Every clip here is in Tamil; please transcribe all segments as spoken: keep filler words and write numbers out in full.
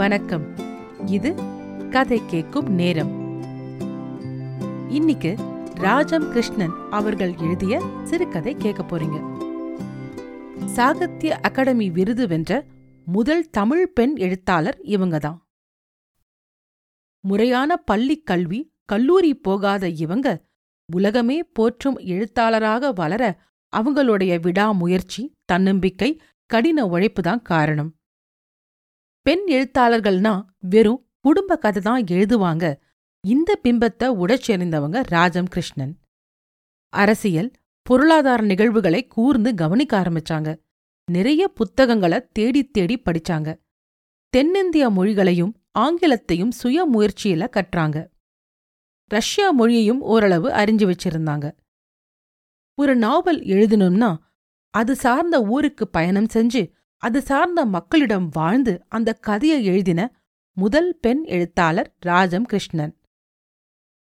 வணக்கம். இது கதை கேட்கும் நேரம். இன்னைக்கு ராஜம் கிருஷ்ணன் அவர்கள் எழுதிய சிறுகதை கேட்க போறீங்க. சாகித்ய அகாடமி விருது வென்ற முதல் தமிழ் பெண் எழுத்தாளர் இவங்கதான். முறையான பள்ளி கல்வி கல்லூரி போகாத இவங்க உலகமே போற்றும் எழுத்தாளராக வளர அவங்களுடைய விடாமுயற்சி, தன்னம்பிக்கை, கடின உழைப்புதான் காரணம். பெண் எழுத்தாளர்கள்னா வெறும் குடும்ப கதை தான் எழுதுவாங்க. இந்த பிம்பத்தை உடைச்செறிந்தவங்க ராஜம் கிருஷ்ணன். அரசியல், பொருளாதார நிகழ்வுகளை கூர்ந்து கவனிக்க ஆரம்பிச்சாங்க. நிறைய புத்தகங்களை தேடித் தேடி படிச்சாங்க. தென்னிந்திய மொழிகளையும் ஆங்கிலத்தையும் சுய முயற்சியில கற்றாங்க. ரஷ்யா மொழியையும் ஓரளவு அறிஞ்சு வச்சிருந்தாங்க. ஒரு நாவல் எழுதணும்னா அது சார்ந்த ஊருக்கு பயணம் செஞ்சு அது சார்ந்த மக்களிடம் வாழ்ந்து அந்த கதையை எழுதின முதல் பெண் எழுத்தாளர் ராஜம் கிருஷ்ணன்.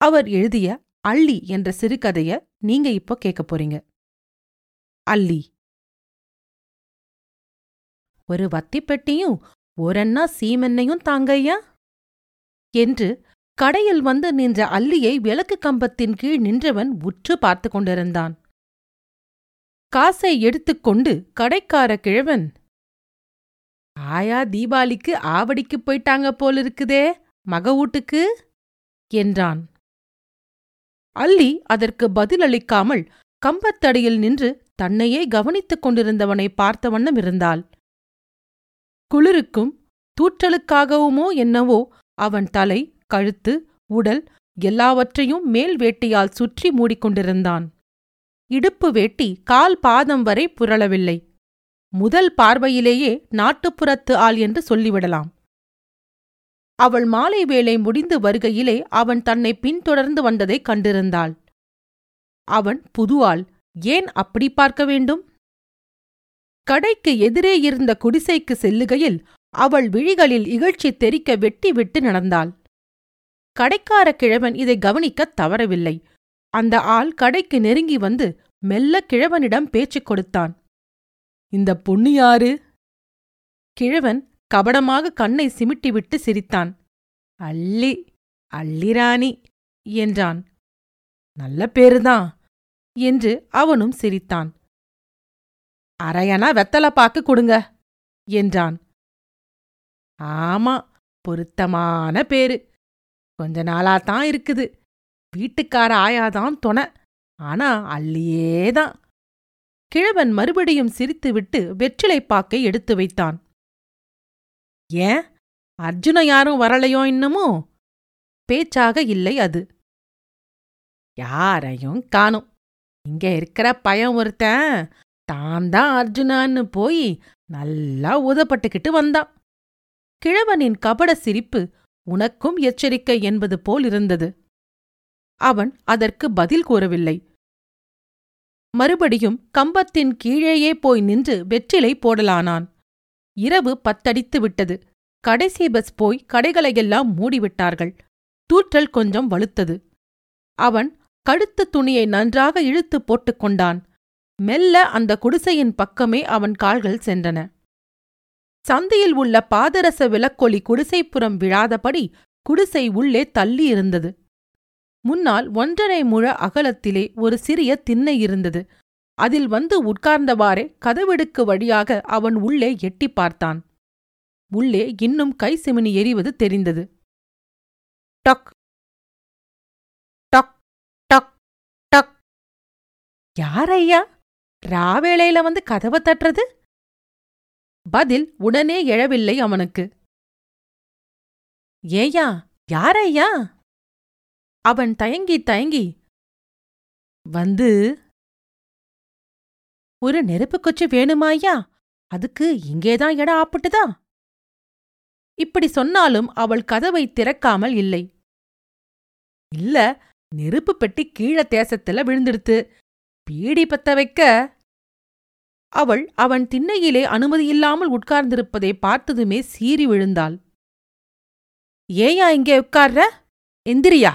அவர் எழுதிய அல்லி என்ற சிறுகதைய நீங்க இப்போ கேட்க போறீங்க. அல்லி. ஒரு வத்திப்பெட்டியும் ஒரன்னா சீமெண்ணையும் தாங்கையா என்று கடையில் வந்து நின்ற அல்லியை விளக்கு கம்பத்தின் கீழ் நின்றவன் உற்று பார்த்து கொண்டிருந்தான். காசை எடுத்துக்கொண்டு கடைக்கார கிழவன், ஆயா தீபாவளிக்கு ஆவடிக்கு போயிட்டாங்க போலிருக்குதே மக ஊட்டுக்கு என்றான். அல்லி அதற்கு பதிலளிக்காமல் கம்பத்தடியில் நின்று தன்னையே கவனித்துக் கொண்டிருந்தவனை பார்த்த வண்ணம் இருந்தாள். குளிருக்கும் தூற்றலுக்காகவுமோ என்னவோ அவன் தலை, கழுத்து, உடல் எல்லாவற்றையும் மேல் வேட்டியால் சுற்றி மூடிக்கொண்டிருந்தான். இடுப்பு வேட்டி கால் பாதம் வரை புரளவில்லை. முதல் பார்வையிலேயே நாட்டுப்புறத்து ஆள் என்று சொல்லிவிடலாம். அவள் மாலை வேளை முடிந்து வருகையிலே அவன் தன்னை பின்தொடர்ந்து வந்ததை கண்டிருந்தாள். அவன் புது ஆள், ஏன் அப்படி பார்க்க வேண்டும்? கடைக்கு எதிரே இருந்த குடிசைக்கு செல்லுகையில் அவள் விழிகளில் இகழ்ச்சி தெரிக்க வெட்டி விட்டு நடந்தாள். கடைக்கார கிழவன் இதை கவனிக்கத் தவறவில்லை. அந்த ஆள் கடைக்கு நெருங்கி வந்து மெல்ல கிழவனிடம் பேச்சு கொடுத்தான். இந்த பொண்ணு யாரு? கிழவன் கபடமாக கண்ணை சிமிட்டிவிட்டு சிரித்தான். அல்லி, அல்லிராணி என்றான். நல்ல பேருதான் என்று அவனும் சிரித்தான். அரையனா வெத்தலை பாக்கு கொடுங்க என்றான். ஆமா, பொருத்தமான பேரு, கொஞ்ச நாளாத்தான் இருக்குது. வீட்டுக்கார ஆயாதான் தொண, ஆனா அல்லியேதான். கிழவன் மறுபடியும் சிரித்துவிட்டு வெற்றிலைப்பாக்கை எடுத்து வைத்தான். ஏன் அர்ஜுன யாரும் வரலையோ இன்னமோ? பேச்சாக இல்லை அது. யாரையும் காணும். இங்க இருக்கிற பயம் ஒருத்தன் தான் தான் அர்ஜுனான்னு போய் நல்லா ஊதப்பட்டுக்கிட்டு வந்தான். கிழவனின் கபட சிரிப்பு உனக்கும் எச்சரிக்கை என்பது போல் இருந்தது. அவன் அதற்கு பதில் கூறவில்லை. மறுபடியும் கம்பத்தின் கீழேயே போய் நின்று வெற்றிலை போடலானான். இரவு பத்தடித்து விட்டது. கடைசி பஸ் போய் கடைகளையெல்லாம் மூடிவிட்டார்கள். தூற்றல் கொஞ்சம் வலுத்தது. அவன் கழுத்து துணியை நன்றாக இழுத்து போட்டுக்கொண்டான். மெல்ல அந்த குடிசையின் பக்கமே அவன் கால்கள் சென்றன. சந்தையில் உள்ள பாதரச விளக்கொளி குடிசைப்புறம் விழாதபடி குடிசை உள்ளே தள்ளி இருந்தது. முன்னால் ஒன்றரை முழ அகலத்திலே ஒரு சிறிய திண்ணை இருந்தது. அதில் வந்து உட்கார்ந்தவாறே கதவெடுக்கு வழியாக அவன் உள்ளே எட்டி பார்த்தான். உள்ளே இன்னும் கை சிமினி எறிவது தெரிந்தது. டக் டக் டக் டக். யாரையா ராவேளையில வந்து கதவை தட்டுறது? பதில் உடனே எழவில்லை அவனுக்கு. ஏயா, யாரையா? அவன் தயங்கி தயங்கி வந்து, ஒரு நெருப்புக்குச்சி வேணுமாய்யா, அதுக்கு இங்கேதான் இடம் ஆப்பிட்டுதா. இப்படி சொன்னாலும் அவள் கதவை திறக்காமல் இல்லை. இல்ல, நெருப்பு பெட்டி கீழே தேசத்துல விழுந்துடுத்து, பீடி பத்த வைக்க. அவள் அவன் திண்ணையிலே அனுமதியில்லாமல் உட்கார்ந்திருப்பதை பார்த்ததுமே சீறி விழுந்தாள். ஏயா இங்கே உட்கார்ற, எந்திரியா,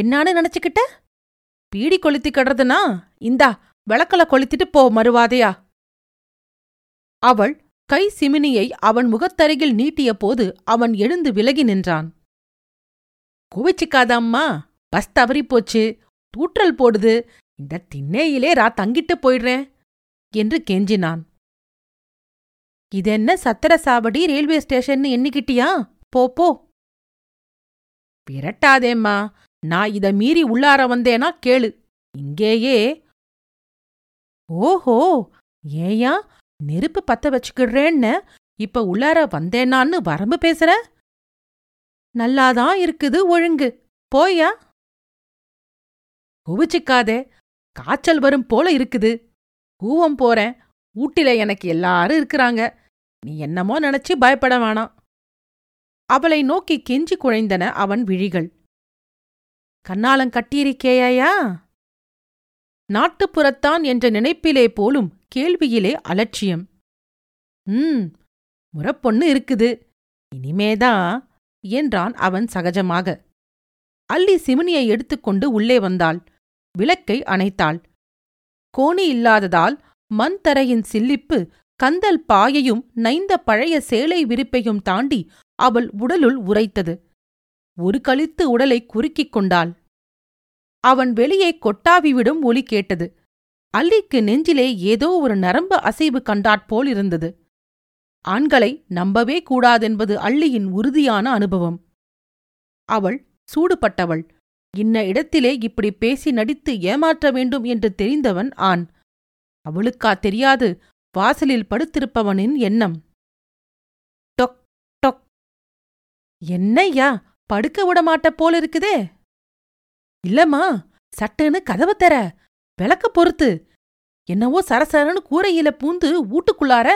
என்னான்னு நினைச்சுக்கிட்ட? பீடி கொளுத்தி கிடறதுனா இந்தா விளக்கல கொளுத்திட்டு போ மறுவாதையா. அவள் கை சிமினியை அவன் முகத்தருகில் நீட்டிய போது அவன் எழுந்து விலகி நின்றான். "கோவிச்சுக்காதாம்மா, பஸ் தவறிப்போச்சு, தூற்றல் போடுது, இந்த திண்ணையிலே ரா தங்கிட்டு போயிடுறேன்" என்று கெஞ்சினான். "இதென்ன சத்திரசாவடி ரயில்வே ஸ்டேஷன்னு எண்ணிக்கிட்டியா? போப்போ." "விரட்டாதேம்மா, நான் இதை மீறி உள்ளார வந்தேனா கேளு, இங்கேயே." "ஓஹோ, ஏயா நெருப்பு பத்த வச்சுக்கிடுறேன்னு இப்ப உள்ளார வந்தேனான்னு வரம்பு பேசுற? நல்லாதான் இருக்குது ஒழுங்கு, போயா." "கோவிச்சுக்காதே, காய்ச்சல் வரும் போல இருக்குது. கூவம் போறேன், ஊட்டில எனக்கு எல்லாரும் இருக்கிறாங்க, நீ என்னமோ நினைச்சு பயப்பட வேணாம்." அவளை நோக்கி கெஞ்சி குழைந்தன அவன் விழிகள். "கண்ணாலம் கட்டியிருக்கேயா?" நாட்டுப்புறத்தான் என்ற நினைப்பிலே போலும் கேள்வியிலே அலட்சியம். "ம், முறப்பொண்ணு இருக்குது, இனிமேதான்" என்றான் அவன் சகஜமாக. அல்லி சிமினியை எடுத்துக்கொண்டு உள்ளே வந்தாள். விளக்கை அணைத்தாள். கோணி இல்லாததால் மண் தரையின் சில்லிப்பு கந்தல் பாயையும் நைந்த பழைய சேலை விரிப்பையும் தாண்டி அவள் உடலுள் உரைத்தது. ஒரு கழித்து உடலை குறுக்கிக் கொண்டாள். அவன் வெளியே கொட்டாவிவிடும் ஒலி கேட்டது. அல்லிக்கு நெஞ்சிலே ஏதோ ஒரு நரம்பு அசைவு கண்டாற்போல் இருந்தது. ஆண்களை நம்பவே கூடாதென்பது அல்லியின் உறுதியான அனுபவம். அவள் சூடுபட்டவள். இன்ன இடத்திலே இப்படி பேசி நடித்து ஏமாற்ற வேண்டும் என்று தெரிந்தவன் ஆண். அவளுக்கா தெரியாது வாசலில் படுத்திருப்பவனின் எண்ணம். டொக் டொக். "என்னையா படுக்க விடமாட்ட போல இருக்குதே." "இல்லம்மா, சட்டுன்னு கதவை தர, விளக்க பொறுத்து, என்னவோ சரசரன்னு கூரையில பூந்து ஊட்டுக்குள்ளார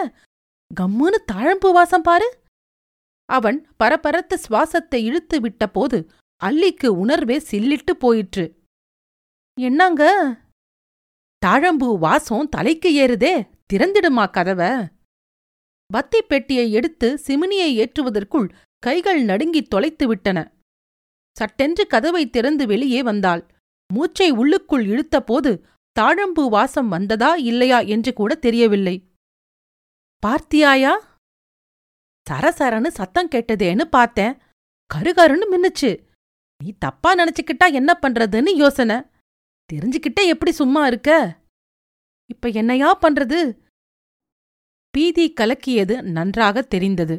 கம்முன்னு தாழம்பு வாசம் பாரு." அவன் பரபரத்து சுவாசத்தை இழுத்து விட்ட போது அல்லிக்கு உணர்வே சில்லிட்டு போயிற்று. "என்னங்க?" "தாழம்பு வாசம் தலைக்கு ஏறுதே, திறந்திடுமா கதவ." வத்தி பெட்டியை எடுத்து சிமினியை ஏற்றுவதற்குள் கைகள் நடுங்கி தொலைத்து விட்டன. சட்டென்று கதவை திறந்து வெளியே வந்தாள். மூச்சை உள்ளுக்குள் இழுத்தபோது தாழம்பூ வாசம் வந்ததா இல்லையா என்று கூட தெரியவில்லை. "பார்த்தியாயா?" "சரசரன்னு சத்தம் கேட்டதேன்னு பார்த்தேன், கருகருன்னு மின்னுச்சு. நீ தப்பா நினைச்சுக்கிட்டா என்ன பண்றதுன்னு யோசனை, தெரிஞ்சுக்கிட்டே எப்படி சும்மா இருக்க? இப்ப என்னையா பண்றது?" பீதி கலக்கியது நன்றாக தெரிந்தது.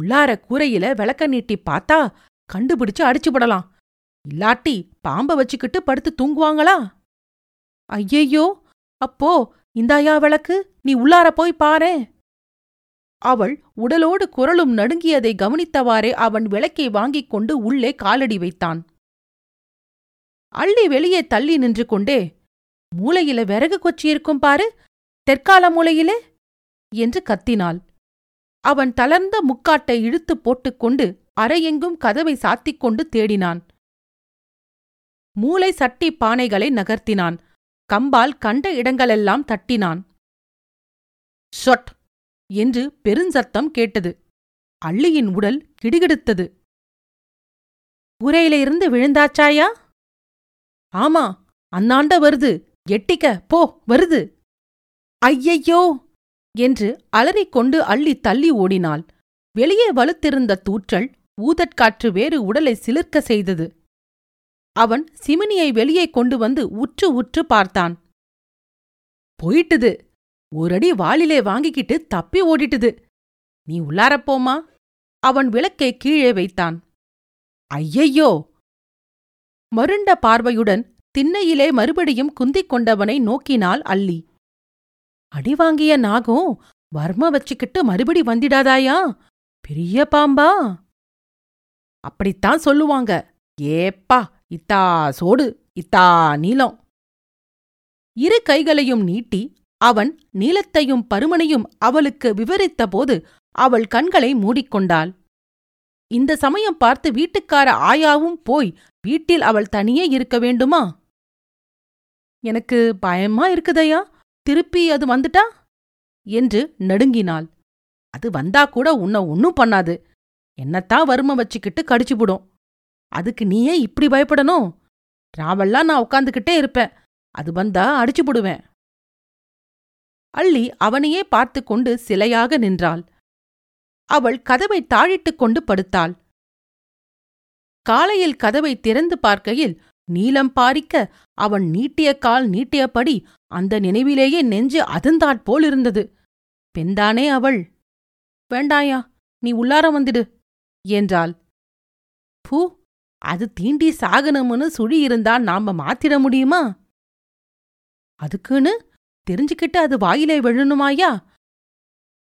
"உள்ளார கூரையில விளக்க நீட்டி பார்த்தா கண்டுபிடிச்சு அடிச்சுபடலாம், இல்லாட்டி பாம்பை வச்சுக்கிட்டு படுத்து தூங்குவாங்களா?" "ஐயையோ, அப்போ இந்தாயா விளக்கு, நீ உள்ளார போய் பாரே." அவள் உடலோடு குரலும் நடுங்கியதை கவனித்தவாறே அவன் விளக்கை வாங்கிக் கொண்டு உள்ளே காலடி வைத்தான். அல்லி வெளியே தள்ளி நின்று கொண்டே, "மூலையில விறகு கொச்சி இருக்கும் பாரு, தெற்கால மூலையிலே" என்று கத்தினாள். அவன் தளர்ந்த முக்காட்டை இழுத்து போட்டுக்கொண்டு அறையெங்கும் கதவை சாத்திக்கொண்டு தேடினான். மூளை சட்டி பானைகளை நகர்த்தினான். கம்பால் கண்ட இடங்களெல்லாம் தட்டினான். "ஷொட்" என்று பெருஞ்சத்தம் கேட்டது. அல்லியின் உடல் கிடுகிடுத்தது. "கூரையிலிருந்து விழுந்தாச்சாயா?" "ஆமா, அந்தாண்ட வருது, எட்டிக்க போ வருது." "ஐயையோ" என்று அலறிக்கொண்டு அல்லி தள்ளி ஓடினாள். வெளியே வலுத்திருந்த தூற்றல் ஊதற்காற்று வேறு உடலை சிலிர்க்க செய்தது. அவன் சிமினியை வெளியே கொண்டு வந்து உற்று உற்று பார்த்தான். "போயிட்டுது, ஒரடி வாளிலே வாங்கிக்கிட்டு தப்பி ஓடிட்டுது. நீ உள்ளாரப்போமா." அவன் விளக்கை கீழே வைத்தான். "ஐயையோ!" மருண்ட பார்வையுடன் திண்ணையிலே மறுபடியும் குந்திக் கொண்டவனை நோக்கினாள் அல்லி. "அடிவாங்கிய நாகம் வர்ம வச்சுக்கிட்டு மறுபடி வந்திடாதாயா, பெரிய பாம்பா?" "அப்படித்தான் சொல்லுவாங்க, ஏப்பா இத்தா சோடு இத்தா நீளம்." இரு கைகளையும் நீட்டி அவன் நீளத்தையும் பருமனையும் அவளுக்கு விவரித்தபோது அவள் கண்களை மூடிக்கொண்டாள். இந்த சமயம் பார்த்து வீட்டுக்கார ஆயாவும் போய் வீட்டில் அவள் தனியே இருக்க வேண்டுமா? "எனக்கு பயமா இருக்குதையா, திருப்பி அது வந்துட்டா?" என்று நடுங்கினாள். "அது வந்தா கூட உன்னை ஒன்னும் பண்ணாது, என்னத்தான் வறுமை வச்சுக்கிட்டு கடிச்சுபிடும். அதுக்கு நீயே இப்படி பயப்படணும்? ராவெல்லாம் நான் உட்காந்துக்கிட்டே இருப்பேன், அது வந்தா அடிச்சுபிடுவேன்." அள்ளி அவனையே பார்த்து கொண்டு சிலையாக நின்றாள். அவள் கதவை தாழிட்டுக் கொண்டு படுத்தாள். காலையில் கதவை திறந்து பார்க்கையில் நீலம் பாரிக்க அவன் நீட்டிய கால் நீட்டியபடி அந்த நினைவிலேயே நெஞ்சு அதந்தாற்போலிருந்தது. பெண்தானே அவள். "வேண்டாயா, நீ உள்ளார வந்திடு" என்றாள். "பூ, அது தீண்டி சாகனமுன்னு சுழியிருந்தால் நாம மாத்திட முடியுமா? அதுக்குன்னு தெரிஞ்சுக்கிட்டு அது வாயிலே விழணுமாயா?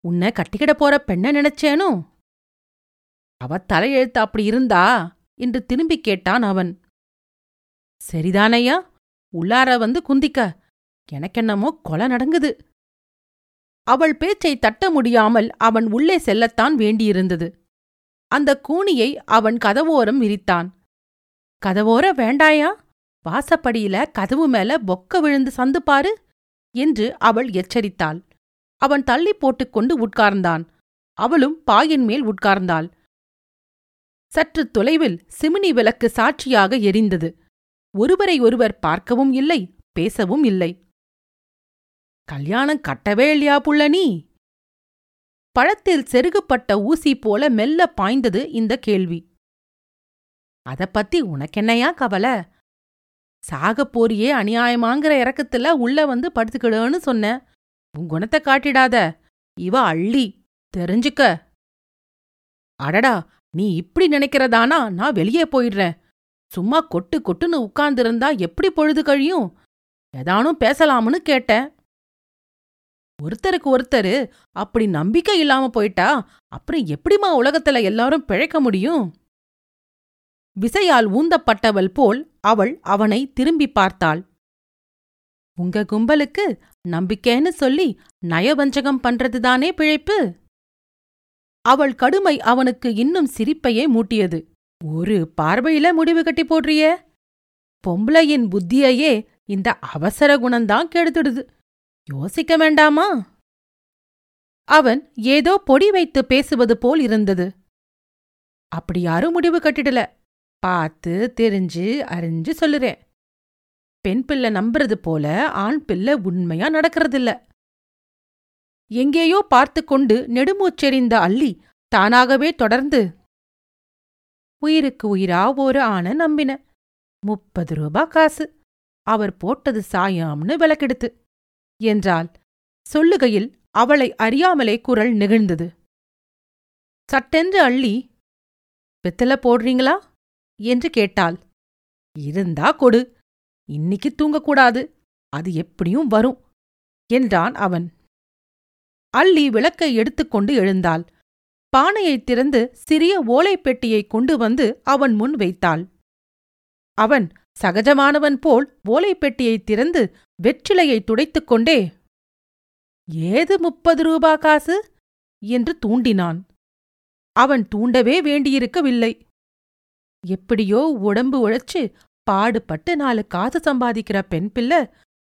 உன்னை கட்டிக்கிட போற பெண்ண நினைச்சேனோ? அவ தலையெழுத்து அப்படி இருந்தா?" என்று திரும்பி கேட்டான் அவன். "சரிதானையா, உள்ளார வந்து குந்திக்க. எனக்கென்னமோ கொலை நடங்குது." அவள் பேச்சை தட்ட முடியாமல் அவன் உள்ளே செல்லத்தான் வேண்டியிருந்தது. அந்த கூணியை அவன் கதவோரம் விரித்தான். "கதவோர வேண்டாயா, வாசப்படியில கதவு மேல பொக்க விழுந்து சந்துப்பாரு" என்று அவள் எச்சரித்தாள். அவன் தள்ளி போட்டுக்கொண்டு உட்கார்ந்தான். அவளும் பாயின் மேல் உட்கார்ந்தாள். சற்று தொலைவில் சிமினி விளக்கு சாட்சியாக எரிந்தது. ஒருவரை ஒருவர் பார்க்கவும் இல்லை, பேசவும் இல்லை. "கல்யாணம் கட்டவே இல்லையா புள்ள நீ?" பழத்தில் செருகுப்பட்ட ஊசி போல மெல்ல பாய்ந்தது இந்த கேள்வி. "அத பத்தி உனக்கென்னையா கவலை? சாகப்போரியே அநியாயமாங்கிற இறக்கத்துல உள்ள வந்து படுத்துக்கிடுன்னு சொன்ன. உன் குணத்தை காட்டிடாத. இவ அள்ளி, தெரிஞ்சுக்க." "அடடா, நீ இப்படி நினைக்கிறதானா? நான் வெளியே போயிடுறேன். சும்மா கொட்டு கொட்டுன்னு உட்கார்ந்திருந்தா எப்படி பொழுது கழியும்? ஏதானும் பேசலாம்னு கேட்டேன்." "ஒருத்தருக்கு ஒருத்தரு அப்படி நம்பிக்கை இல்லாம போயிட்டா அப்புறம் எப்படிமா உலகத்துல எல்லாரும் பிழைக்க முடியும்?" விசையால் ஊந்தப்பட்டவள் போல் அவள் அவனை திரும்பி பார்த்தாள். "உங்க கும்பலுக்கு நம்பிக்கைன்னு சொல்லி நயவஞ்சகம் பண்றதுதானே பிழைப்பு?" அவள் கடுமை அவனுக்கு இன்னும் சிரிப்பையே மூட்டியது. "ஒரு பார்வையில முடிவு கட்டி போடுறியே. பொம்பளையின் புத்தியையே இந்த அவசர குணந்தான் கெடுத்துடுது. யோசிக்க வேண்டாமா?" அவன் ஏதோ பொடி வைத்து பேசுவது போல் இருந்தது. "அப்படி யாரும் முடிவு கட்டிடல. பார்த்து தெரிஞ்சு அறிஞ்சு சொல்லுறேன். பெண் பிள்ளை நம்புறது போல ஆண் பிள்ளை உண்மையா நடக்கிறதில்ல." எங்கேயோ பார்த்து கொண்டு நெடுமூச்செறிந்த அள்ளி தானாகவே தொடர்ந்து, "உயிருக்கு உயிரா ஒரு ஆணை நம்பின. முப்பது ரூபா காசு. அவர் போட்டது சாயாம்னு விளக்கெடுத்து" என்றாள். சொல்லுகையில் அவளை அறியாமலே குரல் நெகிழ்ந்தது. சட்டென்று அள்ளி, "வெத்தலை போடுறீங்களா?" என்று கேட்டாள். "இருந்தா கொடு. இன்னைக்கு தூங்கக்கூடாது. அது எப்படியும் வரும்" என்றான் அவன். அள்ளி விளக்கை எடுத்துக்கொண்டு எழுந்தாள். பானையை திறந்து சிறிய ஓலைப்பெட்டியை கொண்டு வந்து அவன் முன் வைத்தாள். அவன் சகஜமானவன் போல் ஓலைப்பெட்டியை திறந்து வெற்றிலையை துடைத்துக்கொண்டே, "ஏது முப்பது ரூபா காசு?" என்று தூண்டினான். அவன் தூண்டவே வேண்டியிருக்கவில்லை. எப்படியோ உடம்பு உழைச்சு பாடுபட்டு நாலு காசு சம்பாதிக்கிற பெண் பிள்ளை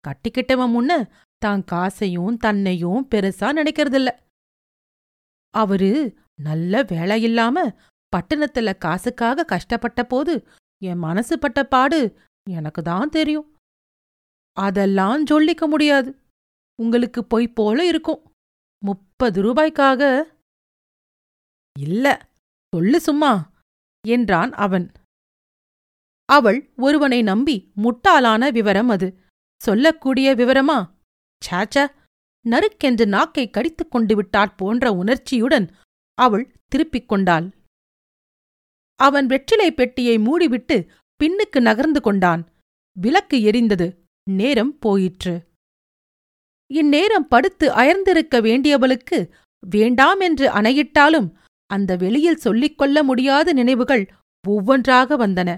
கட்டிக்கிட்டவன் முன்ன தான் காசையும் தன்னையும் பெருசா நினைக்கிறதில்ல. "அவரு நல்ல வேலையில்லாம பட்டணத்துல காசுக்காக கஷ்டப்பட்ட போது என் மனசு பட்ட பாடு எனக்கு தான் தெரியும். அதெல்லாம் சொல்லிக்க முடியாது. உங்களுக்கு பொய் போல இருக்கும். முப்பது ரூபாய்க்காக இல்ல, சொல்லு சும்மா" என்றான் அவன். அவள் ஒருவனை நம்பி முட்டாளான விவரம் அது. சொல்லக்கூடிய விவரமா? சாச்சா, நறுக்கென்று நாக்கை கடித்துக் கொண்டு விட்டாற் போன்ற உணர்ச்சியுடன் அவள் திருப்பிக் கொண்டாள். அவன் வெற்றிலை பெட்டியை மூடிவிட்டு பின்னுக்கு நகர்ந்து கொண்டான். விளக்கு எரிந்தது. நேரம் போயிற்று. இந்நேரம் படுத்து அயர்ந்திருக்க வேண்டியவளுக்கு வேண்டாம் என்று அணையிட்டாலும் அந்த வெளியில் சொல்லிக்கொள்ள முடியாத நினைவுகள் ஒவ்வொன்றாக வந்தன.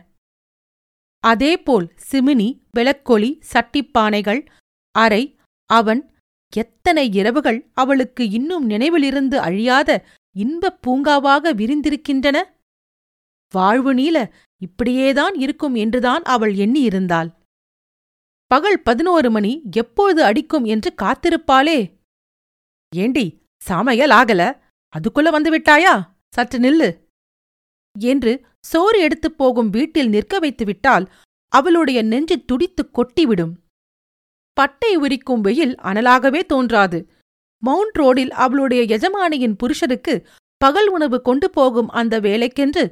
அதேபோல் சிமினி, விளக்கொளி, சட்டிப்பானைகள், அறை, அவன், எத்தனை இரவுகள் அவளுக்கு இன்னும் நினைவிலிருந்து அழியாத இன்பப் பூங்காவாக விரிந்திருக்கின்றன. வாழ்வு நீள இப்படியேதான் இருக்கும் என்றுதான் அவள் எண்ணியிருந்தாள். பகல் பதினோரு மணி எப்போது அடிக்கும் என்று காத்திருப்பாளே. "ஏண்டி, சமையல் ஆகல, அதுக்குள்ள வந்துவிட்டாயா? சற்று நில்லு" என்று சோறு எடுத்துப் போகும் வீட்டில் நிற்க வைத்துவிட்டால் அவளுடைய நெஞ்சு துடித்து கொட்டிவிடும். பட்டை உரிக்கும் வெயில் அனலாகவே தோன்றாது. மவுண்ட் ரோடில் அவளுடைய எஜமானியின் புருஷருக்கு பகல் உணவு கொண்டு போகும் அந்த வேலைக்கென்று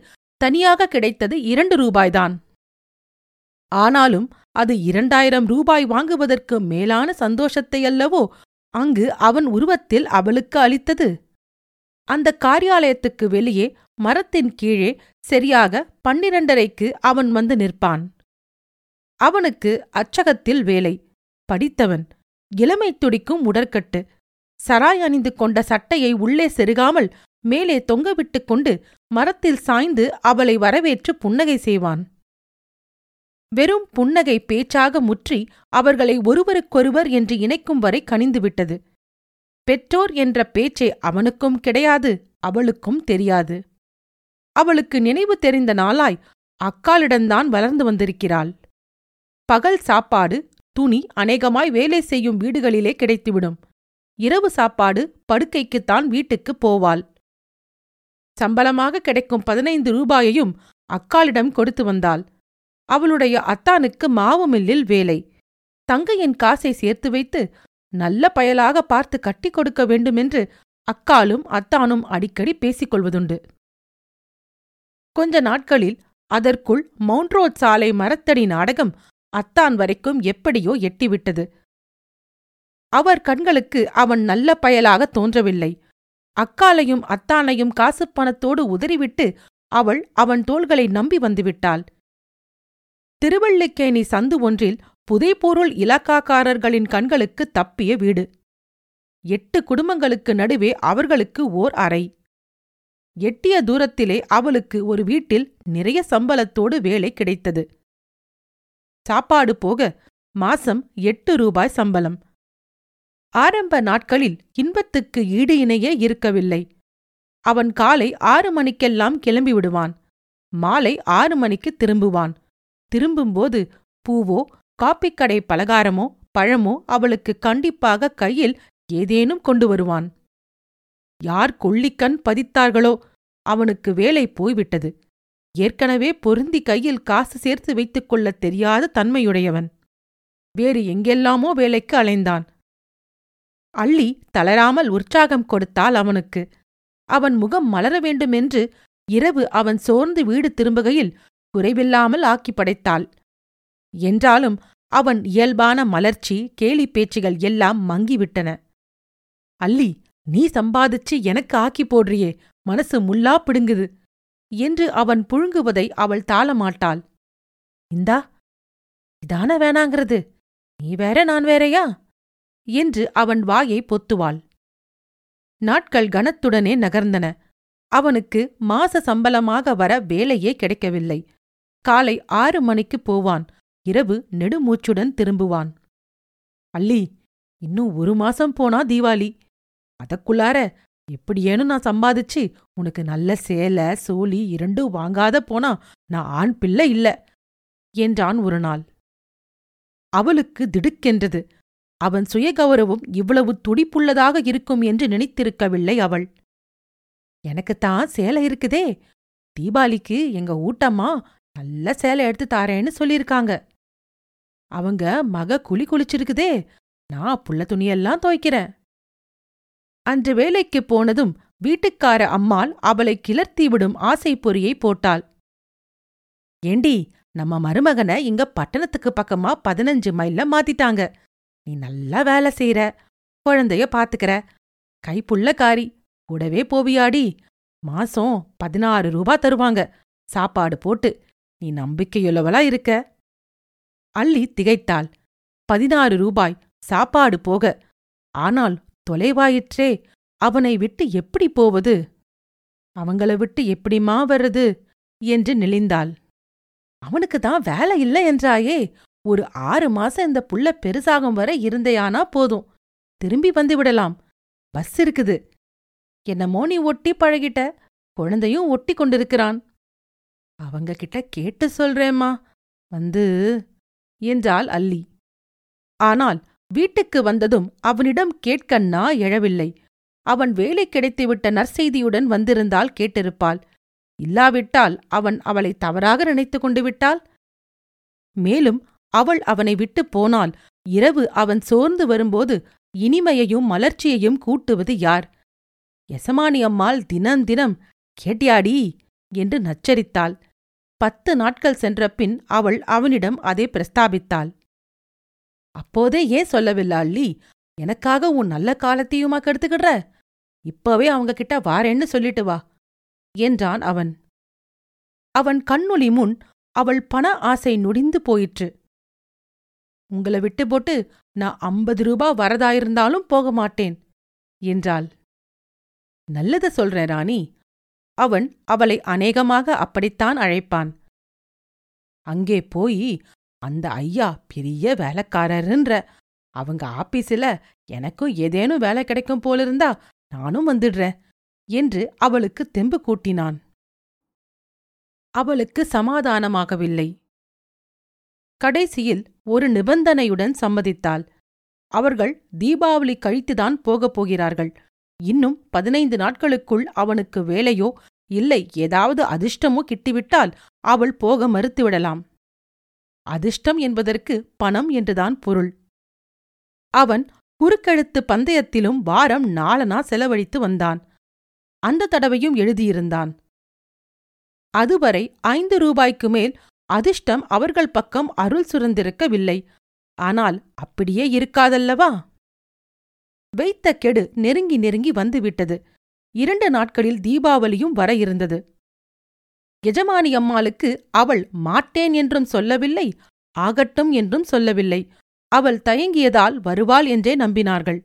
தனியாக கிடைத்தது இரண்டு ரூபாய்தான். ஆனாலும் அது இரண்டாயிரம் ரூபாய் வாங்குவதற்கு மேலான சந்தோஷத்தையல்லவோ அங்கு அவன் உருவத்தில் அவளுக்கு அளித்தது. அந்த காரியாலயத்துக்கு வெளியே மரத்தின் கீழே சரியாக பன்னிரண்டரைக்கு அவன் வந்து நிற்பான். அவனுக்கு அச்சகத்தில் வேலை. படித்தவன், இளமை துடிக்கும் உடற்கட்டு, சராய் அணிந்து கொண்ட சட்டையை உள்ளே செருகாமல் மேலே தொங்கவிட்டு கொண்டு மரத்தில் சாய்ந்து அவளை வரவேற்று புன்னகை செய்வான். வெறும் புன்னகை பேச்சாக முற்றி அவர்களை ஒருவருக்கொருவர் என்று இணைக்கும் வரை கனிந்துவிட்டது. பெற்றோர் என்ற பேச்சே அவனுக்கும் கிடையாது, அவளுக்கும் தெரியாது. அவளுக்கு நினைவு தெரிந்த நாளாய் அக்காலிடம்தான் வளர்ந்து வந்திருக்கிறாள். பகல் சாப்பாடு, துணி அநேகமாய் வேலை செய்யும் வீடுகளிலே கிடைத்துவிடும். இரவு சாப்பாடு படுக்கைக்குத்தான் வீட்டுக்கு போவாள். சம்பளமாக கிடைக்கும் பதினைந்து ரூபாயையும் அக்காளிடம் கொடுத்து வந்தாள். அவளுடைய அத்தானுக்கு மாவு மில்லில் வேலை. தங்கையின் காசை சேர்த்து வைத்து நல்ல பயலாக பார்த்து கட்டி கொடுக்க வேண்டுமென்று அக்காலும் அத்தானும் அடிக்கடி பேசிக்கொள்வதுண்டு. கொஞ்ச நாட்களில் அதற்குள் மவுண்ட் ரோட் சாலை மரத்தடி நாடகம் அத்தான் வரைக்கும் எப்படியோ எட்டிவிட்டது. அவர் கண்களுக்கு அவன் நல்ல பயலாக தோன்றவில்லை. அக்காலையும் அத்தானையும் காசு பணத்தோடு உதறிவிட்டு அவள் அவன் தோள்களை நம்பி வந்துவிட்டாள். திருவள்ளிக்கேணி சந்து ஒன்றில் புதைப்பொருள் இலாக்காக்காரர்களின் கண்களுக்கு தப்பிய வீடு. எட்டு குடும்பங்களுக்கு நடுவே அவர்களுக்கு ஓர் அறை. எட்டிய தூரத்திலே அவளுக்கு ஒரு வீட்டில் நிறைய சம்பளத்தோடு வேலை கிடைத்தது. சாப்பாடு போக மாசம் எட்டு ரூபாய் சம்பளம். ஆரம்ப நாட்களில் இன்பத்துக்கு ஈடு இணைய இருக்கவில்லை. அவன் காலை ஆறு மணிக்கெல்லாம் கிளம்பி விடுவான். மாலை ஆறு மணிக்கு திரும்புவான். திரும்பும்போது பூவோ காப்பிக்கடை பலகாரமோ பழமோ அவளுக்கு கண்டிப்பாக கையில் ஏதேனும் கொண்டு வருவான். யார் கொள்ளிக்கண் பதித்தார்களோ அவனுக்கு வேலை போய்விட்டது. ஏற்கனவே பொருந்தி கையில் காசு சேர்த்து வைத்துக் கொள்ள தெரியாத தன்மையுடையவன் வேறு எங்கெல்லாமோ வேலைக்கு அலைந்தான். அள்ளி தளராமல் உற்சாகம் கொடுத்தாள் அவனுக்கு. அவன் முகம் மலர வேண்டுமென்று இரவு அவன் சோர்ந்து வீடு திரும்புகையில் குறைவில்லாமல் ஆக்கி படைத்தாள். என்றாலும் அவன் இயல்பான மலர்ச்சி, கேலி பேச்சுகள் எல்லாம் மங்கிவிட்டன. அள்ளி, நீ சம்பாதிச்சு எனக்கு ஆக்கி போடுறியே, மனசு முல்லா பிடுங்குது என்று அவன் புழுங்குவதை அவள் தாளமாட்டாள். இந்தா, இதான வேணாங்கிறது, நீ வேற நான் வேறையா என்று அவன் வாயை பொத்துவாள். நாட்கள் கனத்துடனே நகர்ந்தன. அவனுக்கு மாச சம்பளமாக வர வேலையே கிடைக்கவில்லை. காலை ஆறு மணிக்கு போவான், இரவு நெடுமூச்சுடன் திரும்புவான். அள்ளி, இன்னும் ஒரு மாசம் போனா தீபாவளி. அதற்குள்ளார எப்படியேனு நான் சம்பாதிச்சு உனக்கு நல்ல சேலை சோலி இரண்டும் வாங்காத போனா நான் ஆண் பிள்ளை இல்ல என்றான் ஒரு நாள். அவளுக்கு திடுக்கென்றது. அவன் சுயகௌரவம் இவ்வளவு துடிப்புள்ளதாக இருக்கும் என்று நினைத்திருக்கவில்லை அவள். எனக்குத்தான் சேலை இருக்குதே, தீபாவளிக்கு எங்க ஊட்டம்மா நல்ல சேலை எடுத்து தாரேன்னு சொல்லியிருக்காங்க. அவங்க மக குளி குளிச்சிருக்குதே, நான் புள்ள துணியெல்லாம் துவைக்கிறேன். அன்று வேலைக்கு போனதும் வீட்டுக்கார அம்மாள் அவளை கிளர்த்திவிடும் ஆசை பொறியை போட்டாள். ஏண்டி, நம்ம மருமகனை இங்க பட்டணத்துக்கு பக்கமா பதினஞ்சு மைல்ல மாத்திட்டாங்க. நீ நல்லா வேலை செய்யற, குழந்தைய பாத்துக்கிற, கைப்புள்ள காரி, கூடவே போவியாடி. மாசம் பதினாறு ரூபா தருவாங்க சாப்பாடு போட்டு. நீ நம்பிக்கையுள்ளவளா இருக்க. அள்ளி திகைத்தாள். பதினாறு ரூபாய் சாப்பாடு போக. ஆனால் தொலைவாயிற்றே, அவனை விட்டு எப்படி போவது, அவங்கள விட்டு எப்படிமா வர்றது என்று நெளிந்தாள். அவனுக்குதான் வேலை இல்லை என்றாயே, ஒரு ஆறு மாசம் இந்த புள்ள பெருசாகும் வரை இருந்தேயானா போதும், திரும்பி வந்துவிடலாம். பஸ் இருக்குது. என்னமோ நீ ஒட்டி பழகிட்ட, குழந்தையும் ஒட்டி கொண்டிருக்கிறான். அவங்க கிட்ட கேட்டு சொல்றேம்மா வந்து என்றாள் அள்ளி. ஆனால் வீட்டுக்கு வந்ததும் அவனிடம் கேட்கண்ணா எழவில்லை. அவன் வேலை கிடைத்துவிட்ட நற்செய்தியுடன் வந்திருந்தால் கேட்டிருப்பாள். இல்லாவிட்டால் அவன் அவளை தவறாக நினைத்து கொண்டு விட்டாள். மேலும் அவள் அவனை விட்டு போனால் இரவு அவன் சோர்ந்து வரும்போது இனிமையையும் மலர்ச்சியையும் கூட்டுவது யார்? யசமானி அம்மாள் தினம் தினம் கேட்டியாடி என்று நச்சரித்தாள். பத்து நாட்கள் சென்ற பின் அவள் அவனிடம் அதை பிரஸ்தாபித்தாள். அப்போதே ஏன் சொல்லவில்லை அல்லி? எனக்காக உன் நல்ல காலத்தையுமா கெடுத்துக்கிடுற? இப்பவே அவங்க கிட்ட வாரேன்னு சொல்லிட்டு வா என்றான் அவன். அவன் கண்ணொளி முன் அவள் பண ஆசை நொடிந்து போயிற்று. உங்களை விட்டு போட்டு நான் ஐம்பது ரூபா வரதாயிருந்தாலும் போக மாட்டேன் என்றாள். நல்லத சொல்றேன் ராணி. அவன் அவளை அநேகமாக அப்படித்தான் அழைப்பான். அங்கே போய் அந்த ஐயா பெரிய வேலைக்காரருன்ற அவங்க ஆபீஸில எனக்கும் ஏதேனும் வேலை கிடைக்கும் போலிருந்தா நானும் வந்துடுறேன் என்று அவளுக்கு தெம்பு கூட்டினான். அவளுக்கு சமாதானமாகவில்லை. கடைசியில் ஒரு நிபந்தனையுடன் சம்மதித்தாள். அவர்கள் தீபாவளி கழித்துதான் போகப் போகிறார்கள். இன்னும் பதினைந்து நாட்களுக்குள் அவனுக்கு வேலையோ இல்லை ஏதாவது அதிர்ஷ்டமோ கிட்டிவிட்டால் அவள் போக மறுத்துவிடலாம். அதிர்ஷ்டம் என்பதற்கு பணம் என்றுதான் பொருள். அவன் குறுக்கெழுத்து பந்தயத்திலும் வாரம் நாலனா செலவழித்து வந்தான். அந்த தடவையும் எழுதியிருந்தான். அதுவரை ஐந்து ரூபாய்க்கு மேல் அதிர்ஷ்டம் அவர்கள் பக்கம் அருள் சுரந்திருக்கவில்லை. ஆனால் அப்படியே இருக்காதல்லவா? வைத்த கெடு நெருங்கி நெருங்கி வந்துவிட்டது. இரண்டு நாட்களில் தீபாவளியும் வர இருந்தது. எஜமானி அம்மாளுக்கு அவள் மாட்டேன் என்றும் சொல்லவில்லை, ஆகட்டும் என்றும் சொல்லவில்லை. அவள் தயங்கியதால் வருவாள் என்றே நம்பினார்கள்.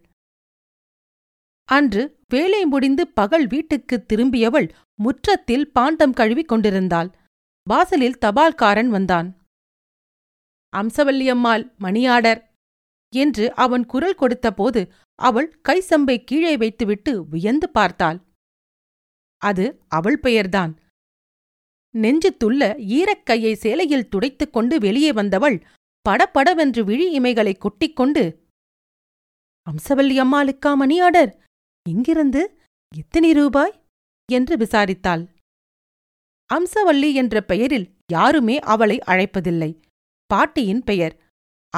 அன்று வேலை முடிந்து பகல் வீட்டுக்கு திரும்பியவள் முற்றத்தில் பாண்டம் கழுவி கொண்டிருந்தாள். வாசலில் தபால்காரன் வந்தான். அம்சவல்லியம்மாள் மணியாடர் என்று அவன் குரல் கொடுத்தபோது அவள் கைசம்பை கீழே வைத்துவிட்டு வியந்து பார்த்தாள். அது அவள் பெயர்தான். நெஞ்சு துள்ள ஈரக்கையை சேலையில் துடைத்துக் கொண்டு வெளியே வந்தவள் படபடவென்று விழி இமைகளை கொட்டிக்கொண்டு, அம்சவல்லியம்மாளுக்கா மணியாடர்? இங்கிருந்து எத்தனை ரூபாய் என்று விசாரித்தாள். அம்சவல்லி என்ற பெயரில் யாருமே அவளை அழைப்பதில்லை. பாட்டியின் பெயர்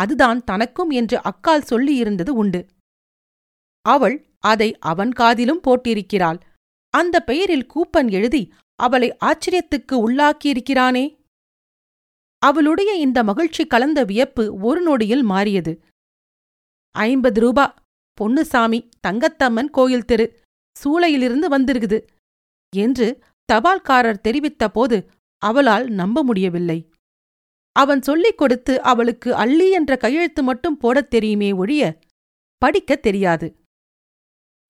அதுதான் தனக்கும் என்று அக்கால் சொல்லியிருந்தது உண்டு. அவள் அதை அவன் காதிலும் போட்டிருக்கிறாள். அந்த பெயரில் கூப்பன் எழுதி அவளை ஆச்சரியத்துக்கு உள்ளாக்கியிருக்கிறானே. அவளுடைய இந்த மகிழ்ச்சி கலந்த வியப்பு ஒரு நொடியில் மாறியது. ஐம்பது ரூபா பொன்னுசாமி தங்கத்தம்மன் கோயில் தெரு சூளையிலிருந்து வந்திருக்குது என்று தபால்காரர் தெரிவித்த போது அவளால் நம்ப முடியவில்லை. அவன் சொல்லிக் கொடுத்து அவளுக்கு அல்லி என்ற கையெழுத்து மட்டும் போடத் தெரியுமே ஒழிய படிக்கத் தெரியாது.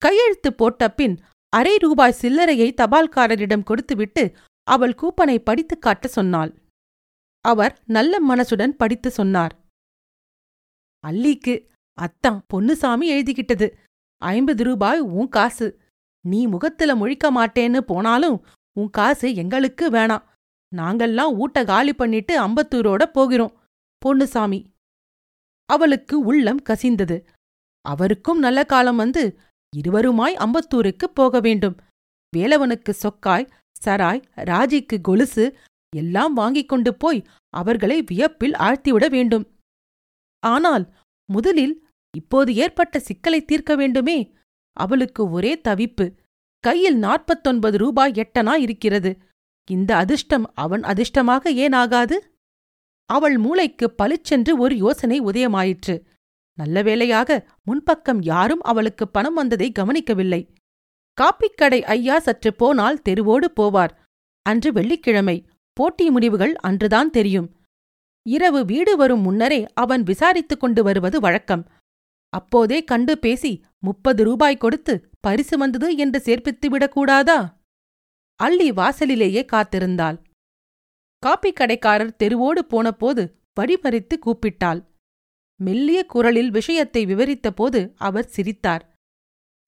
கையெழுத்து போட்ட பின் அரை ரூபாய் சில்லறையை தபால்காரரிடம் கொடுத்துவிட்டு அவள் கூப்பனை படித்துக் காட்ட சொன்னாள். அவர் நல்ல மனசுடன் படித்து சொன்னார். அல்லிக்கு அத்தான் பொன்னுசாமி எழுதிக்கிட்டது. ஐம்பது ரூபாய் உன் காசு. நீ முகத்துல முழிக்க மாட்டேன்னு போனாலும் உன் காசு எங்களுக்கு வேணாம். நாங்கள்லாம் ஊட்ட காலி பண்ணிட்டு அம்பத்தூரோட போகிறோம் பொன்னுசாமி. அவளுக்கு உள்ளம் கசிந்தது. அவருக்கும் நல்ல காலம் வந்து இருவருமாய் அம்பத்தூருக்கு போக வேண்டும். வேலவனுக்கு சொக்காய், சராய், ராஜிக்கு கொலுசு எல்லாம் வாங்கிக் கொண்டு போய் அவர்களை வியப்பில் ஆழ்த்திவிட வேண்டும். ஆனால் முதலில் இப்போது ஏற்பட்ட சிக்கலை தீர்க்க வேண்டுமே. அவளுக்கு ஒரே தவிப்பு. கையில் நாற்பத்தொன்பது ரூபாய் எட்டனா இருக்கிறது. இந்த அதிர்ஷ்டம் அவன் அதிர்ஷ்டமாக ஏன் ஆகாது? அவள் மூளைக்கு பளிச்சென்று ஒரு யோசனை உதயமாயிற்று. நல்ல வேளையாக முன்பக்கம் யாரும் அவளுக்கு பணம் வந்ததை கவனிக்கவில்லை. காப்பிக்கடை ஐயா சற்று போனால் தெருவோடு போவார். அன்று வெள்ளிக்கிழமை. போட்டி முடிவுகள் அன்றுதான் தெரியும். இரவு வீடு வரும் முன்னரே அவன் விசாரித்துக் கொண்டு வருவது வழக்கம். அப்போதே கண்டு பேசி முப்பது ரூபாய் கொடுத்து பரிசு வந்தது என்று சேர்ப்பித்துவிடக்கூடாதா? அல்லி வாசலிலேயே காத்திருந்தாள். காப்பிக்கடைக்காரர் தெருவோடு போனபோது வழிமறித்து கூப்பிட்டாள். மெல்லிய குரலில் விஷயத்தை விவரித்தபோது அவர் சிரித்தார்.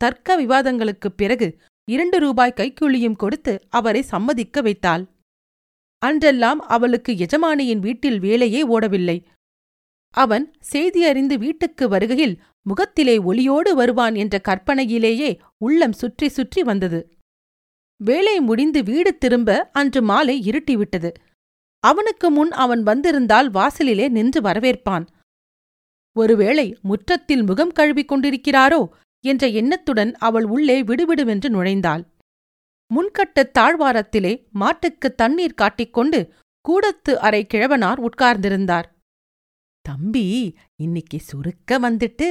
தர்க்க விவாதங்களுக்குப் பிறகு இரண்டு ரூபாய் கைக்குள்ளியும் கொடுத்து அவரை சம்மதிக்க வைத்தாள். அன்றெல்லாம் அவளுக்கு எஜமானியின் வீட்டில் வேலையே ஓடவில்லை. அவன் செய்தியறிந்து வீட்டுக்கு வருகையில் முகத்திலே ஒளியோடு வருவான் என்ற கற்பனையிலேயே உள்ளம் சுற்றி சுற்றி வந்தது. வேலை முடிந்து வீடு திரும்ப அன்று மாலை இருட்டிவிட்டது. அவனுக்கு முன் அவன் வந்திருந்தால் வாசலிலே நின்று வரவேற்பான். ஒருவேளை முற்றத்தில் முகம் கழுவிக் கொண்டிருக்கிறாரோ என்ற எண்ணத்துடன் அவள் உள்ளே விடுவிடுவென்று நுழைந்தாள். முன்கட்ட தாழ்வாரத்திலே மாட்டுக்கு தண்ணீர் காட்டிக்கொண்டு கூடத்து அறை கிழவனார் உட்கார்ந்திருந்தார். "தம்பி, இன்னைக்கு சுருக்க வந்துட்டு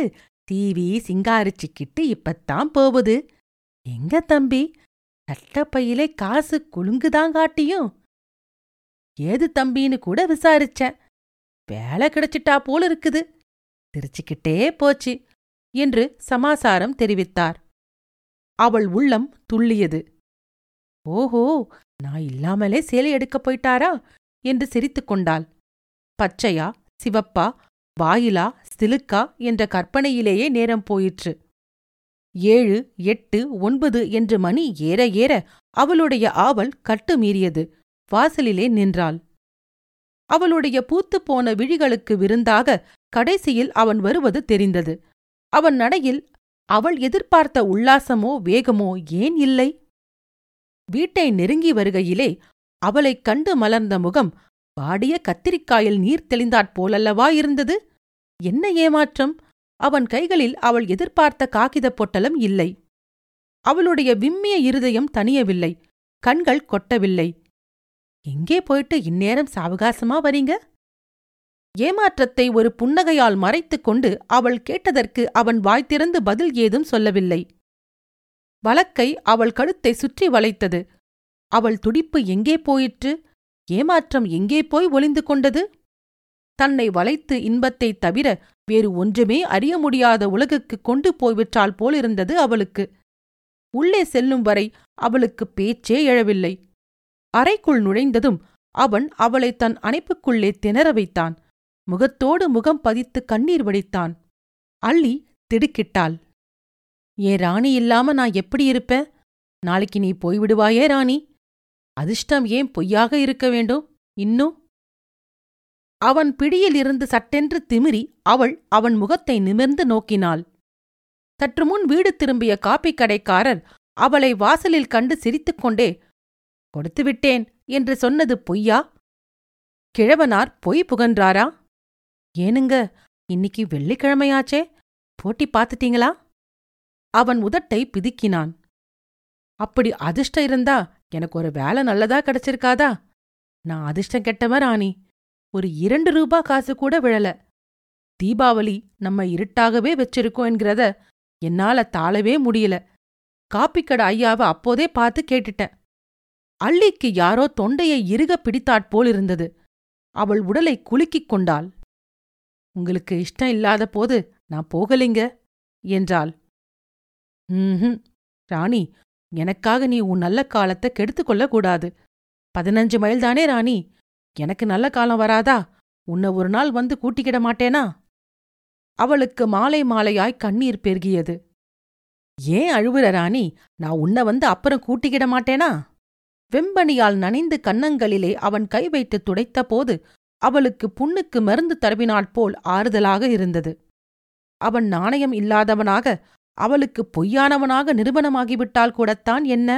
டிவி சிங்காரிச்சிக்கிட்டு இப்பத்தான் போகுது. எங்க தம்பி சட்டப்பையிலே காசு குலுங்குதான் காட்டியும். ஏது தம்பின்னு கூட விசாரிச்சேன். வேலை கிடைச்சிட்டா போல இருக்குது. சிரிச்சுக்கிட்டே போச்சு" என்று சமாசாரம் தெரிவித்தார். அவள் உள்ளம் துள்ளியது. "ஓஹோ, நான் இல்லாமலே சேலை எடுக்கப் போயிட்டாரா?" என்று சிரித்துக்கொண்டாள். பச்சையா சிவப்பா வாயிலா சிலுக்கா என்ற கற்பனையிலேயே நேரம் போயிற்று. ஏழு எட்டு ஒன்பது என்று மணி ஏற ஏற அவளுடைய ஆவல் கட்டு மீறியது. வாசலிலே நின்றாள். அவளுடைய பூத்துப்போன விழிகளுக்கு விருந்தாக கடைசியில் அவன் வருவது தெரிந்தது. அவன் நடையில் அவள் எதிர்பார்த்த உல்லாசமோ வேகமோ ஏன் இல்லை? வீட்டை நெருங்கி வருகையிலே அவளைக் கண்டு மலர்ந்த முகம் வாடிய கத்திரிக்காயில் நீர் தெளிந்தாற் போலல்லவா இருந்தது. என்ன ஏமாற்றம்! அவன் கைகளில் அவள் எதிர்பார்த்த காகிதப் பொட்டலம் இல்லை. அவளுடைய விம்மிய இருதயம் தனியவில்லை. கண்கள் கொட்டவில்லை. "எங்கே போயிட்டு இந்நேரம் சாவகாசமா வரீங்க?" ஏமாற்றத்தை ஒரு புன்னகையால் மறைத்துக் கொண்டு அவள் கேட்டதற்கு அவன் வாய் திறந்து பதில் ஏதும் சொல்லவில்லை. வலக்கை அவள் கழுத்தை சுற்றி வளைத்தது. அவள் துடிப்பு எங்கே போயிற்று? ஏமாற்றம் எங்கே போய் ஒளிந்து கொண்டது? தன்னை வளைத்து இன்பத்தைத் தவிர வேறு ஒன்றுமே அறிய முடியாத உலகுக்கு கொண்டு போய்விட்டால் போலிருந்தது அவளுக்கு. உள்ளே செல்லும் வரை அவளுக்கு பேச்சே எழவில்லை. அறைக்குள் நுழைந்ததும் அவன் அவளை தன் அணைப்புக்குள்ளே திணற வைத்தான். முகத்தோடு முகம் பதித்து கண்ணீர் வடித்தான். அள்ளி திடுக்கிட்டாள். "ஏ ராணி, இல்லாம நான் எப்படி இருப்பேன்? நாளைக்கு நீ போய்விடுவாயே ராணி. அதிர்ஷ்டம் ஏன் பொய்யாக இருக்க வேண்டும்? இன்னும்..." அவன் பிடியிலிருந்து சட்டென்று திமிரி அவள் அவன் முகத்தை நிமிர்ந்து நோக்கினாள். சற்று முன் வீடு திரும்பிய காப்பி கடைக்காரர் அவளை வாசலில் கண்டு சிரித்துக்கொண்டே, "கொடுத்துவிட்டேன்" என்று சொன்னது பொய்யா? கிழவனார் பொய் புகன்றாரா? "ஏனுங்க, இன்னைக்கு வெள்ளிக்கிழமையாச்சே, போட்டி பார்த்துட்டீங்களா?" அவன் உதட்டை பிதுக்கினான். "அப்படி அதிர்ஷ்டம் இருந்தா எனக்கு ஒரு வேலை நல்லதா கிடைச்சிருக்காதா? நான் அதிர்ஷ்டம் கெட்டவ ராணி. ஒரு இரண்டு ரூபா காசு கூட விழல. தீபாவளி நம்ம இருட்டாகவே வச்சிருக்கோம் என்கிறத என்னால தாழவே முடியல. காப்பிக்கடை ஐயாவை அப்போதே பார்த்து கேட்டுட்டேன்." அள்ளிக்கு யாரோ தொண்டையை இறுக பிடித்தாற்போல் இருந்தது. அவள் உடலை குலுக்கிக் கொண்டாள். "உங்களுக்கு இஷ்டம் இல்லாத போது நான் போகலைங்க" என்றாள். "ம் ராணி, எனக்காக நீ உன் நல்ல காலத்தை கெடுத்துக்கொள்ளக்கூடாது. பதினஞ்சு மைல் தானே ராணி, எனக்கு நல்ல காலம் வராதா? உன்னை ஒரு நாள் வந்து கூட்டிக்கிட மாட்டேனா?" அவளுக்கு மாலை மாலையாய் கண்ணீர் பெருகியது. "ஏன் அழுவுற ராணி? நான் உன்னை வந்து அப்புறம் கூட்டிக்கிட மாட்டேனா?" வெம்பனியால் நனைந்து கன்னங்களிலே அவன் கை வைத்து துடைத்த போது அவளுக்கு புண்ணுக்கு மருந்து தருவினாற்போல் ஆறுதலாக இருந்தது. அவன் நாணயம் இல்லாதவனாக அவளுக்கு பொய்யானவனாக நிரூபணமாகிவிட்டால் கூடத்தான் என்ன?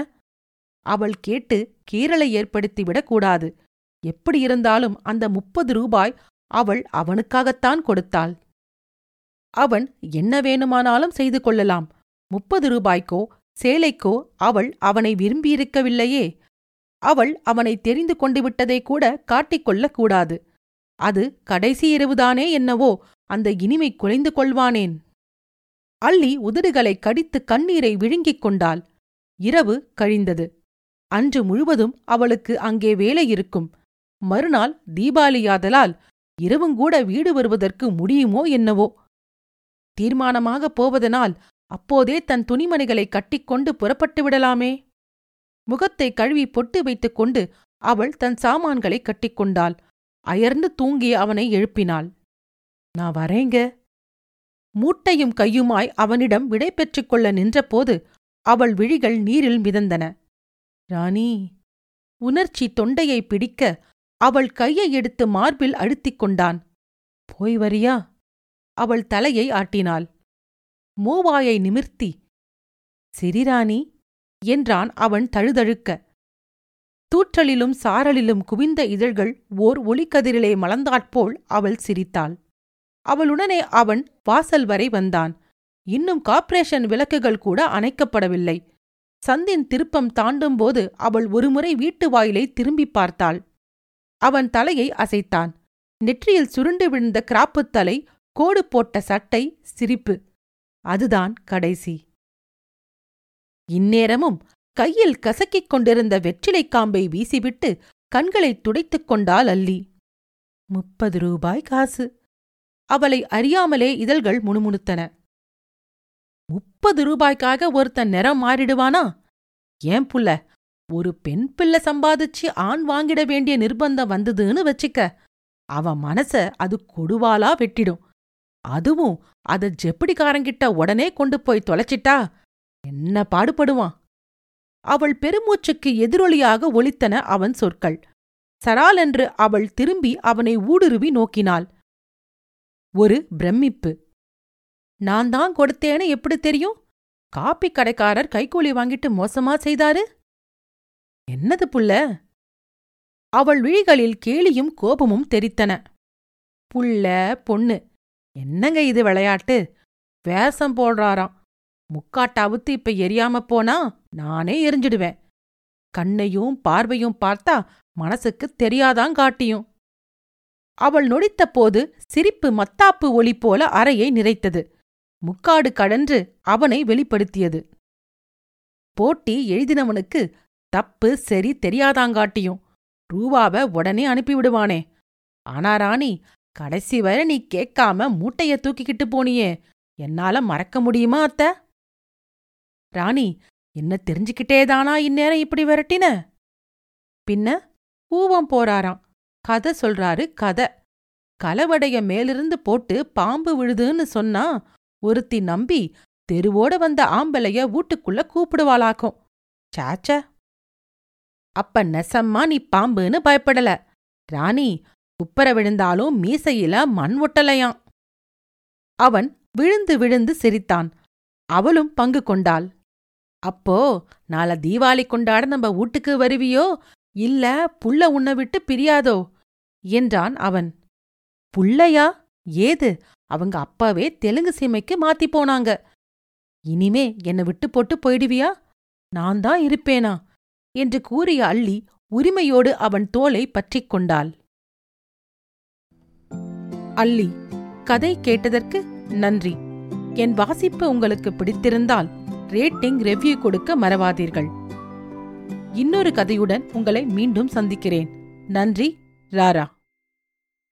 அவள் கேட்டு கீறலை ஏற்படுத்திவிடக்கூடாது. எப்படி இருந்தாலும் அந்த முப்பது ரூபாய் அவள் அவனுக்காகத்தான் கொடுத்தாள். அவன் என்ன வேணுமானாலும் செய்து கொள்ளலாம். முப்பது ரூபாய்க்கோ சேலைக்கோ அவள் அவனை விரும்பியிருக்கவில்லையே. அவள் அவனை தெரிந்து கொண்டு விட்டதை கூட காட்டிக்கொள்ளக்கூடாது. அது கடைசி இரவுதானே என்னவோ அந்த இனிமை குலைந்து கொள்வானேன்? அள்ளி உதடுகளை கடித்து கண்ணீரை விழுங்கிக் கொண்டாள். இரவு கழிந்தது. அன்று முழுவதும் அவளுக்கு அங்கே வேலை இருக்கும். மறுநாள் தீபாவளியாதலால் இரவுங்கூட வீடு வருவதற்கு முடியுமோ என்னவோ? தீர்மானமாகப் போவதனால் அப்போதே தன் துணிமணிகளை கட்டிக்கொண்டு புறப்பட்டு விடலாமே. முகத்தை கழுவி பொட்டு வைத்துக் கொண்டு அவள் தன் சாமான்களை கட்டிக்கொண்டாள். அயர்ந்து தூங்கிய அவனை எழுப்பினாள். "நான் வரேங்க." மூட்டையும் கையுமாய் அவனிடம் விடை பெற்றுக் கொள்ள நின்றபோது அவள் விழிகள் நீரில் மிதந்தன. "ராணி." உணர்ச்சி தொண்டையை பிடிக்க அவள் கையை எடுத்து மார்பில் அழுத்திக் கொண்டான். "போய் வரியா?" அவள் தலையை ஆட்டினாள். மூவாயை நிமிர்த்தி, "சிரி ராணி" என்றான் அவன் தழுதழுக்க. தூற்றலிலும் சாரலிலும் குவிந்த இதழ்கள் ஓர் ஒளிக்கதிரிலே மலர்ந்தாற்போல் அவள் சிரித்தாள். அவளுடனே அவன் வாசல் வரை வந்தான். இன்னும் கார்ப்பரேஷன் விளக்குகள் கூட அணைக்கப்படவில்லை. சந்தின் திருப்பம் தாண்டும்போது அவள் ஒருமுறை வீட்டு வாயிலை திரும்பி பார்த்தாள். அவன் தலையை அசைத்தான். நெற்றியில் சுருண்டு விழுந்த கிராப்புத்தலை, கோடு போட்ட சட்டை, சிரிப்பு. அதுதான் கடைசி. இந்நேரமும் கையில் கசக்கிக் கொண்டிருந்த வெற்றிலைக் காம்பை வீசிவிட்டு கண்களை துடைத்துக் கொண்டாள் அல்லி. முப்பது ரூபாய் காசு. அவளை அறியாமலே இதழ்கள் முணுமுணுத்தன. முப்பது ரூபாய்க்காக ஒருத்தன் நிறம் மாறிடுவானா? ஏன் புள்ள, ஒரு பெண் பிள்ளை சம்பாதிச்சு ஆண் வாங்கிட வேண்டிய நிர்பந்தம் வந்ததுன்னு வச்சுக்க, அவன் மனச அது கொடுவாலா வெட்டிடும். அதுவும் அதை ஜெப்படிக்காரங்கிட்ட உடனே கொண்டு போய் தொலைச்சிட்டா என்ன பாடுபடுவான்? அவள் பெருமூச்சுக்கு எதிரொலியாக ஒலித்தன அவன் சொற்கள். சராலென்று அவள் திரும்பி அவனை ஊடுருவி நோக்கினாள். ஒரு பிரமிப்பு. நான் தான் கொடுத்தேன்னு எப்படி தெரியும்? காப்பி கடைக்காரர் கைக்கூலி வாங்கிட்டு மோசமா செய்தாரு. என்னது புள்ள? அவள் விழிகளில் கேலியும் கோபமும் தெரித்தன. புள்ள பொண்ணு என்னங்க இது விளையாட்டு? வேஷம் போடுறாராம். முக்காட்டாவுத்து இப்ப எரியாம போனா நானே எரிஞ்சிடுவேன். கண்ணையும் பார்வையும் பார்த்தா மனசுக்கு தெரியாதான் காட்டியும். அவள் நொடித்த போது சிரிப்பு மத்தாப்பு ஒலி போல அறையை நிறைத்தது. முக்காடு கடன்று அவனை வெளிப்படுத்தியது. போட்டி எழுதினவனுக்கு தப்பு சரி தெரியாதாங்காட்டியும் ரூபாவை உடனே அனுப்பிவிடுவானே. ஆனா ராணி, கடைசி வரை நீ கேட்காம மூட்டைய தூக்கிக்கிட்டு போனியே, என்னால மறக்க முடியுமா அத்த? ராணி, என்ன தெரிஞ்சுக்கிட்டேதானா இந்நேரம் இப்படி விரட்டின? பின்ன கூவம் போறாராம். கதை சொல்றாரு. கதை கலவடைய மேலிருந்து போட்டு பாம்பு விழுதுன்னு சொன்னா ஒருத்தி நம்பி தெருவோட வந்த ஆம்பளைய வீட்டுக்குள்ள கூப்பிடுவாளாக்கும். சாச்ச, அப்ப நெசம்மா நீ பாம்புன்னு பயப்படல ராணி. குப்பர விழுந்தாலும் மீசையில மண் ஒட்டலையாம். அவன் விழுந்து விழுந்து சிரித்தான். அவளும் பங்கு கொண்டாள். அப்போ நாளை தீபாவளி கொண்டாட நம்ம வீட்டுக்கு வருவியோ, இல்ல புள்ள உன்னை விட்டு பிரியாதோ என்றான் அவன். புள்ளையா? ஏது, அவங்க அப்பாவே தெலுங்கு சீமைக்கு மாத்தி போனாங்க. இனிமே என்னை விட்டு போட்டு போயிடுவியா? நான் தான் இருப்பேனா என்று கூறிய அள்ளி உரிமையோடு அவன் தோலை பற்றிக் கொண்டாள். அள்ளி கதை கேட்டதற்கு நன்றி. என் வாசிப்பு உங்களுக்கு பிடித்திருந்தால் ரேட்டிங், ரெவ்யூ கொடுக்க மறவாதீர்கள். இன்னொரு கதையுடன் உங்களை மீண்டும் சந்திக்கிறேன். நன்றி. ராரா.